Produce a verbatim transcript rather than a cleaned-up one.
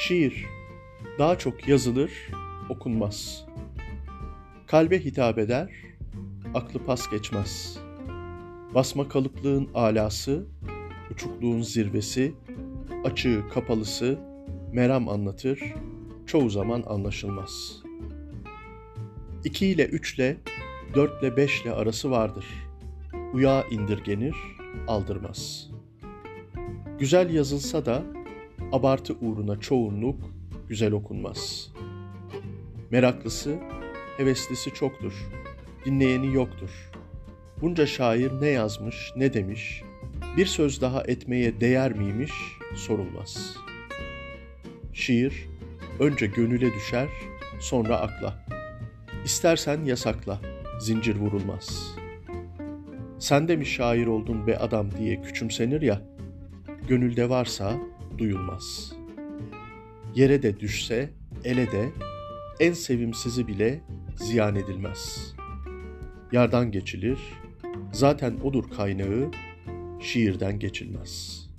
Şiir daha çok yazılır, okunmaz. Kalbe hitap eder, aklı pas geçmez. Basma kalıplığın alası, uçukluğun zirvesi, açığı kapalısı, meram anlatır, çoğu zaman anlaşılmaz. İki ile üçle, dört ile beşle arası vardır. Uya indirgenir, aldırmaz. Güzel yazılsa da, abartı uğruna çoğunluk güzel okunmaz. Meraklısı, heveslisi çoktur, dinleyeni yoktur. Bunca şair ne yazmış, ne demiş, bir söz daha etmeye değer miymiş sorulmaz. Şiir, önce gönüle düşer, sonra akla. İstersen yasakla, zincir vurulmaz. Sen de mi şair oldun be adam diye küçümsenir ya, gönülde varsa duyulmaz. Yere de düşse, ele de, en sevimsizi bile ziyan edilmez. Yardan geçilir, zaten odur kaynağı, şiirden geçilmez.